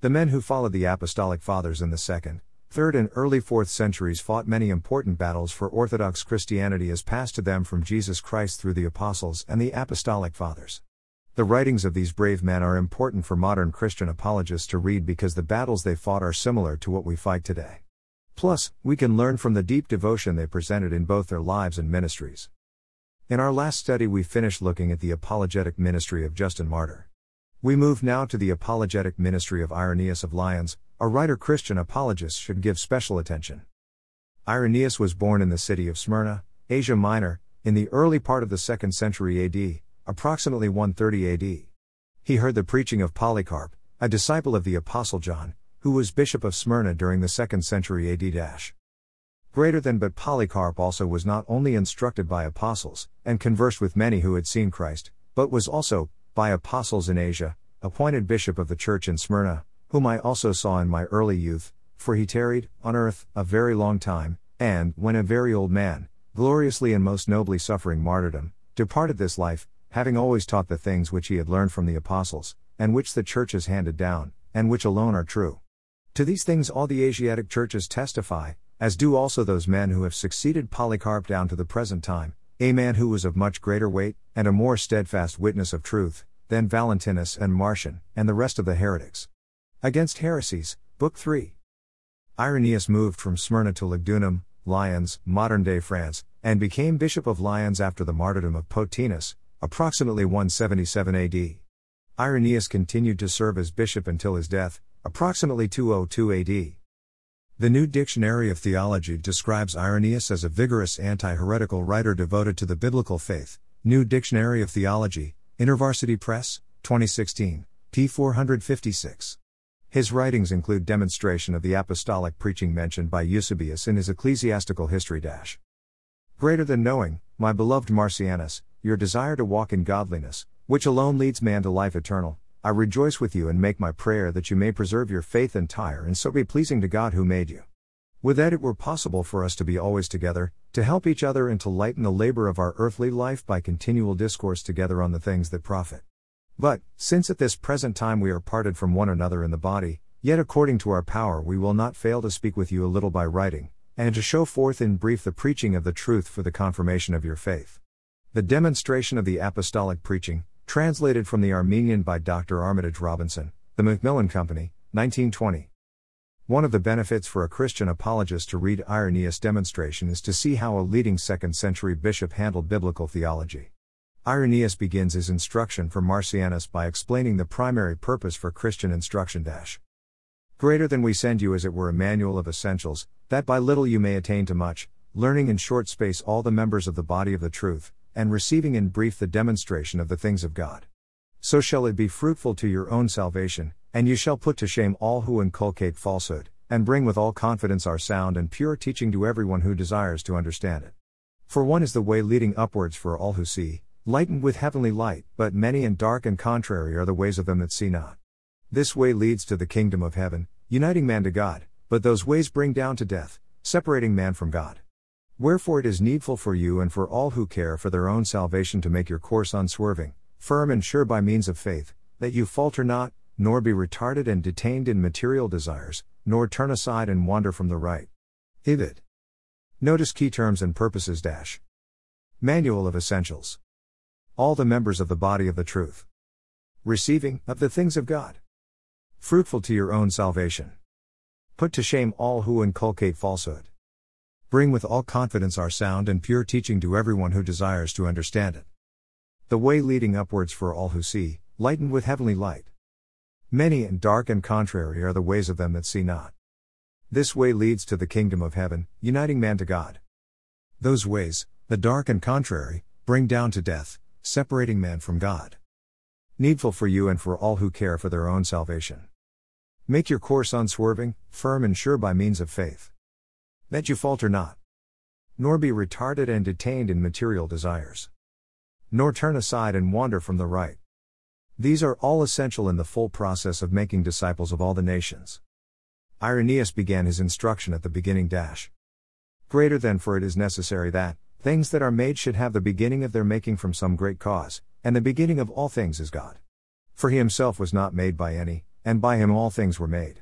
The men who followed the Apostolic Fathers in the 2nd, 3rd and early 4th centuries fought many important battles for Orthodox Christianity as passed to them from Jesus Christ through the Apostles and the Apostolic Fathers. The writings of these brave men are important for modern Christian apologists to read because the battles they fought are similar to what we fight today. Plus, we can learn from the deep devotion they presented in both their lives and ministries. In our last study we finished looking at the apologetic ministry of Justin Martyr. We move now to the apologetic ministry of Irenaeus of Lyons, a writer Christian apologists should give special attention. Irenaeus was born in the city of Smyrna, Asia Minor, in the early part of the 2nd century AD, approximately 130 AD. He heard the preaching of Polycarp, a disciple of the Apostle John, who was bishop of Smyrna during the 2nd century AD. But Polycarp also was not only instructed by apostles, and conversed with many who had seen Christ, but was also, by apostles in Asia, appointed bishop of the church in Smyrna, whom I also saw in my early youth, for he tarried, on earth, a very long time, and, when a very old man, gloriously and most nobly suffering martyrdom, departed this life, having always taught the things which he had learned from the apostles, and which the church has handed down, and which alone are true. To these things all the Asiatic churches testify, as do also those men who have succeeded Polycarp down to the present time, a man who was of much greater weight, and a more steadfast witness of truth, than Valentinus and Martian, and the rest of the heretics. Against Heresies, Book 3. Irenaeus moved from Smyrna to Lugdunum, Lyons, modern-day France, and became bishop of Lyons after the martyrdom of Potinus, approximately 177 AD. Irenaeus continued to serve as bishop until his death, approximately 202 AD. The New Dictionary of Theology describes Irenaeus as a vigorous anti-heretical writer devoted to the biblical faith. New Dictionary of Theology, InterVarsity Press, 2016, p. 456. His writings include demonstration of the apostolic preaching mentioned by Eusebius in his Ecclesiastical History. Knowing, my beloved Marcianus, your desire to walk in godliness, which alone leads man to life eternal, I rejoice with you and make my prayer that you may preserve your faith entire and so be pleasing to God who made you. Would that it were possible for us to be always together, to help each other and to lighten the labor of our earthly life by continual discourse together on the things that profit. But, since at this present time we are parted from one another in the body, yet according to our power we will not fail to speak with you a little by writing, and to show forth in brief the preaching of the truth for the confirmation of your faith. The demonstration of the apostolic preaching, translated from the Armenian by Dr. Armitage Robinson, the Macmillan Company, 1920. One of the benefits for a Christian apologist to read Irenaeus' demonstration is to see how a leading 2nd century bishop handled biblical theology. Irenaeus begins his instruction for Marcianus by explaining the primary purpose for Christian instruction. We send you as it were a manual of essentials, that by little you may attain to much, learning in short space all the members of the body of the truth, and receiving in brief the demonstration of the things of God. So shall it be fruitful to your own salvation, and you shall put to shame all who inculcate falsehood, and bring with all confidence our sound and pure teaching to everyone who desires to understand it. For one is the way leading upwards for all who see, lightened with heavenly light, but many and dark and contrary are the ways of them that see not. This way leads to the kingdom of heaven, uniting man to God, but those ways bring down to death, separating man from God. Wherefore it is needful for you and for all who care for their own salvation to make your course unswerving, firm and sure by means of faith, that you falter not, nor be retarded and detained in material desires, nor turn aside and wander from the right. Ibid. Notice key terms and purposes. Manual of Essentials. All the members of the body of the truth. Receiving, of the things of God. Fruitful to your own salvation. Put to shame all who inculcate falsehood. Bring with all confidence our sound and pure teaching to everyone who desires to understand it. The way leading upwards for all who see, lightened with heavenly light. Many and dark and contrary are the ways of them that see not. This way leads to the kingdom of heaven, uniting man to God. Those ways, the dark and contrary, bring down to death, separating man from God. Needful for you and for all who care for their own salvation. Make your course unswerving, firm and sure by means of faith. That you falter not, nor be retarded and detained in material desires, nor turn aside and wander from the right. These are all essential in the full process of making disciples of all the nations. Irenaeus began his instruction at the beginning. For it is necessary that things that are made should have the beginning of their making from some great cause, and the beginning of all things is God. For he himself was not made by any, and by him all things were made.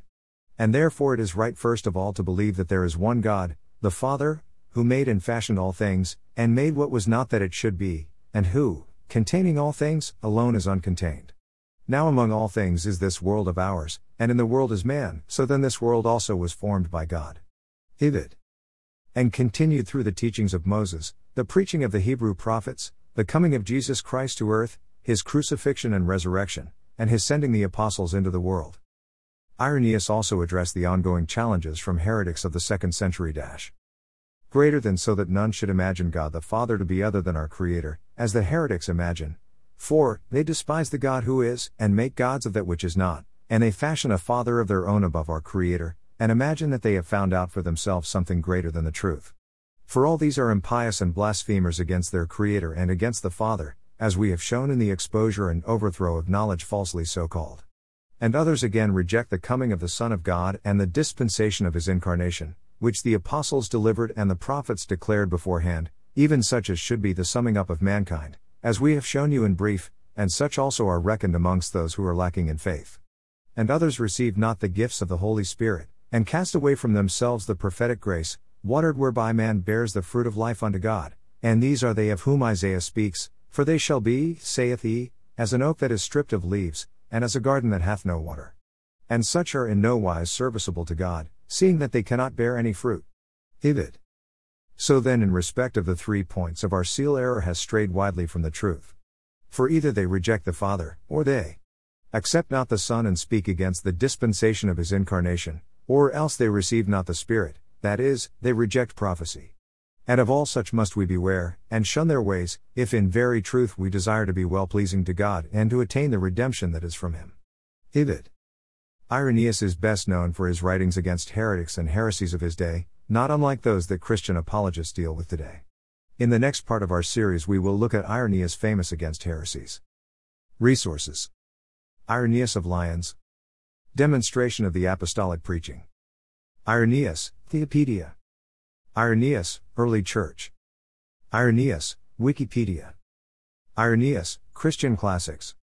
And therefore it is right first of all to believe that there is one God, the Father, who made and fashioned all things, and made what was not that it should be, and who, containing all things, alone is uncontained. Now among all things is this world of ours, and in the world is man, so then this world also was formed by God. Ibid. And continued through the teachings of Moses, the preaching of the Hebrew prophets, the coming of Jesus Christ to earth, his crucifixion and resurrection, and his sending the apostles into the world. Irenaeus also addressed the ongoing challenges from heretics of the 2nd century. Greater than so that none should imagine God the Father to be other than our Creator, as the heretics imagine. For, they despise the God who is, and make gods of that which is not, and they fashion a father of their own above our Creator, and imagine that they have found out for themselves something greater than the truth. For all these are impious and blasphemers against their Creator and against the Father, as we have shown in the exposure and overthrow of knowledge falsely so called. And others again reject the coming of the Son of God and the dispensation of his incarnation, which the apostles delivered and the prophets declared beforehand, even such as should be the summing up of mankind, as we have shown you in brief, and such also are reckoned amongst those who are lacking in faith. And others receive not the gifts of the Holy Spirit, and cast away from themselves the prophetic grace, watered whereby man bears the fruit of life unto God, and these are they of whom Isaiah speaks, for they shall be, saith he, as an oak that is stripped of leaves, and as a garden that hath no water. And such are in no wise serviceable to God, seeing that they cannot bear any fruit. Ibid. So then in respect of the 3 points of our seal, error has strayed widely from the truth. For either they reject the Father, or they accept not the Son and speak against the dispensation of his incarnation, or else they receive not the Spirit, that is, they reject prophecy. And of all such must we beware, and shun their ways, if in very truth we desire to be well-pleasing to God and to attain the redemption that is from him. Ibid. Irenaeus is best known for his writings against heretics and heresies of his day, not unlike those that Christian apologists deal with today. In the next part of our series we will look at Irenaeus famous against heresies. Resources. Irenaeus of Lyons. Demonstration of the Apostolic Preaching. Irenaeus, Theopedia. Irenaeus, Early Church. Irenaeus, Wikipedia. Irenaeus, Christian Classics.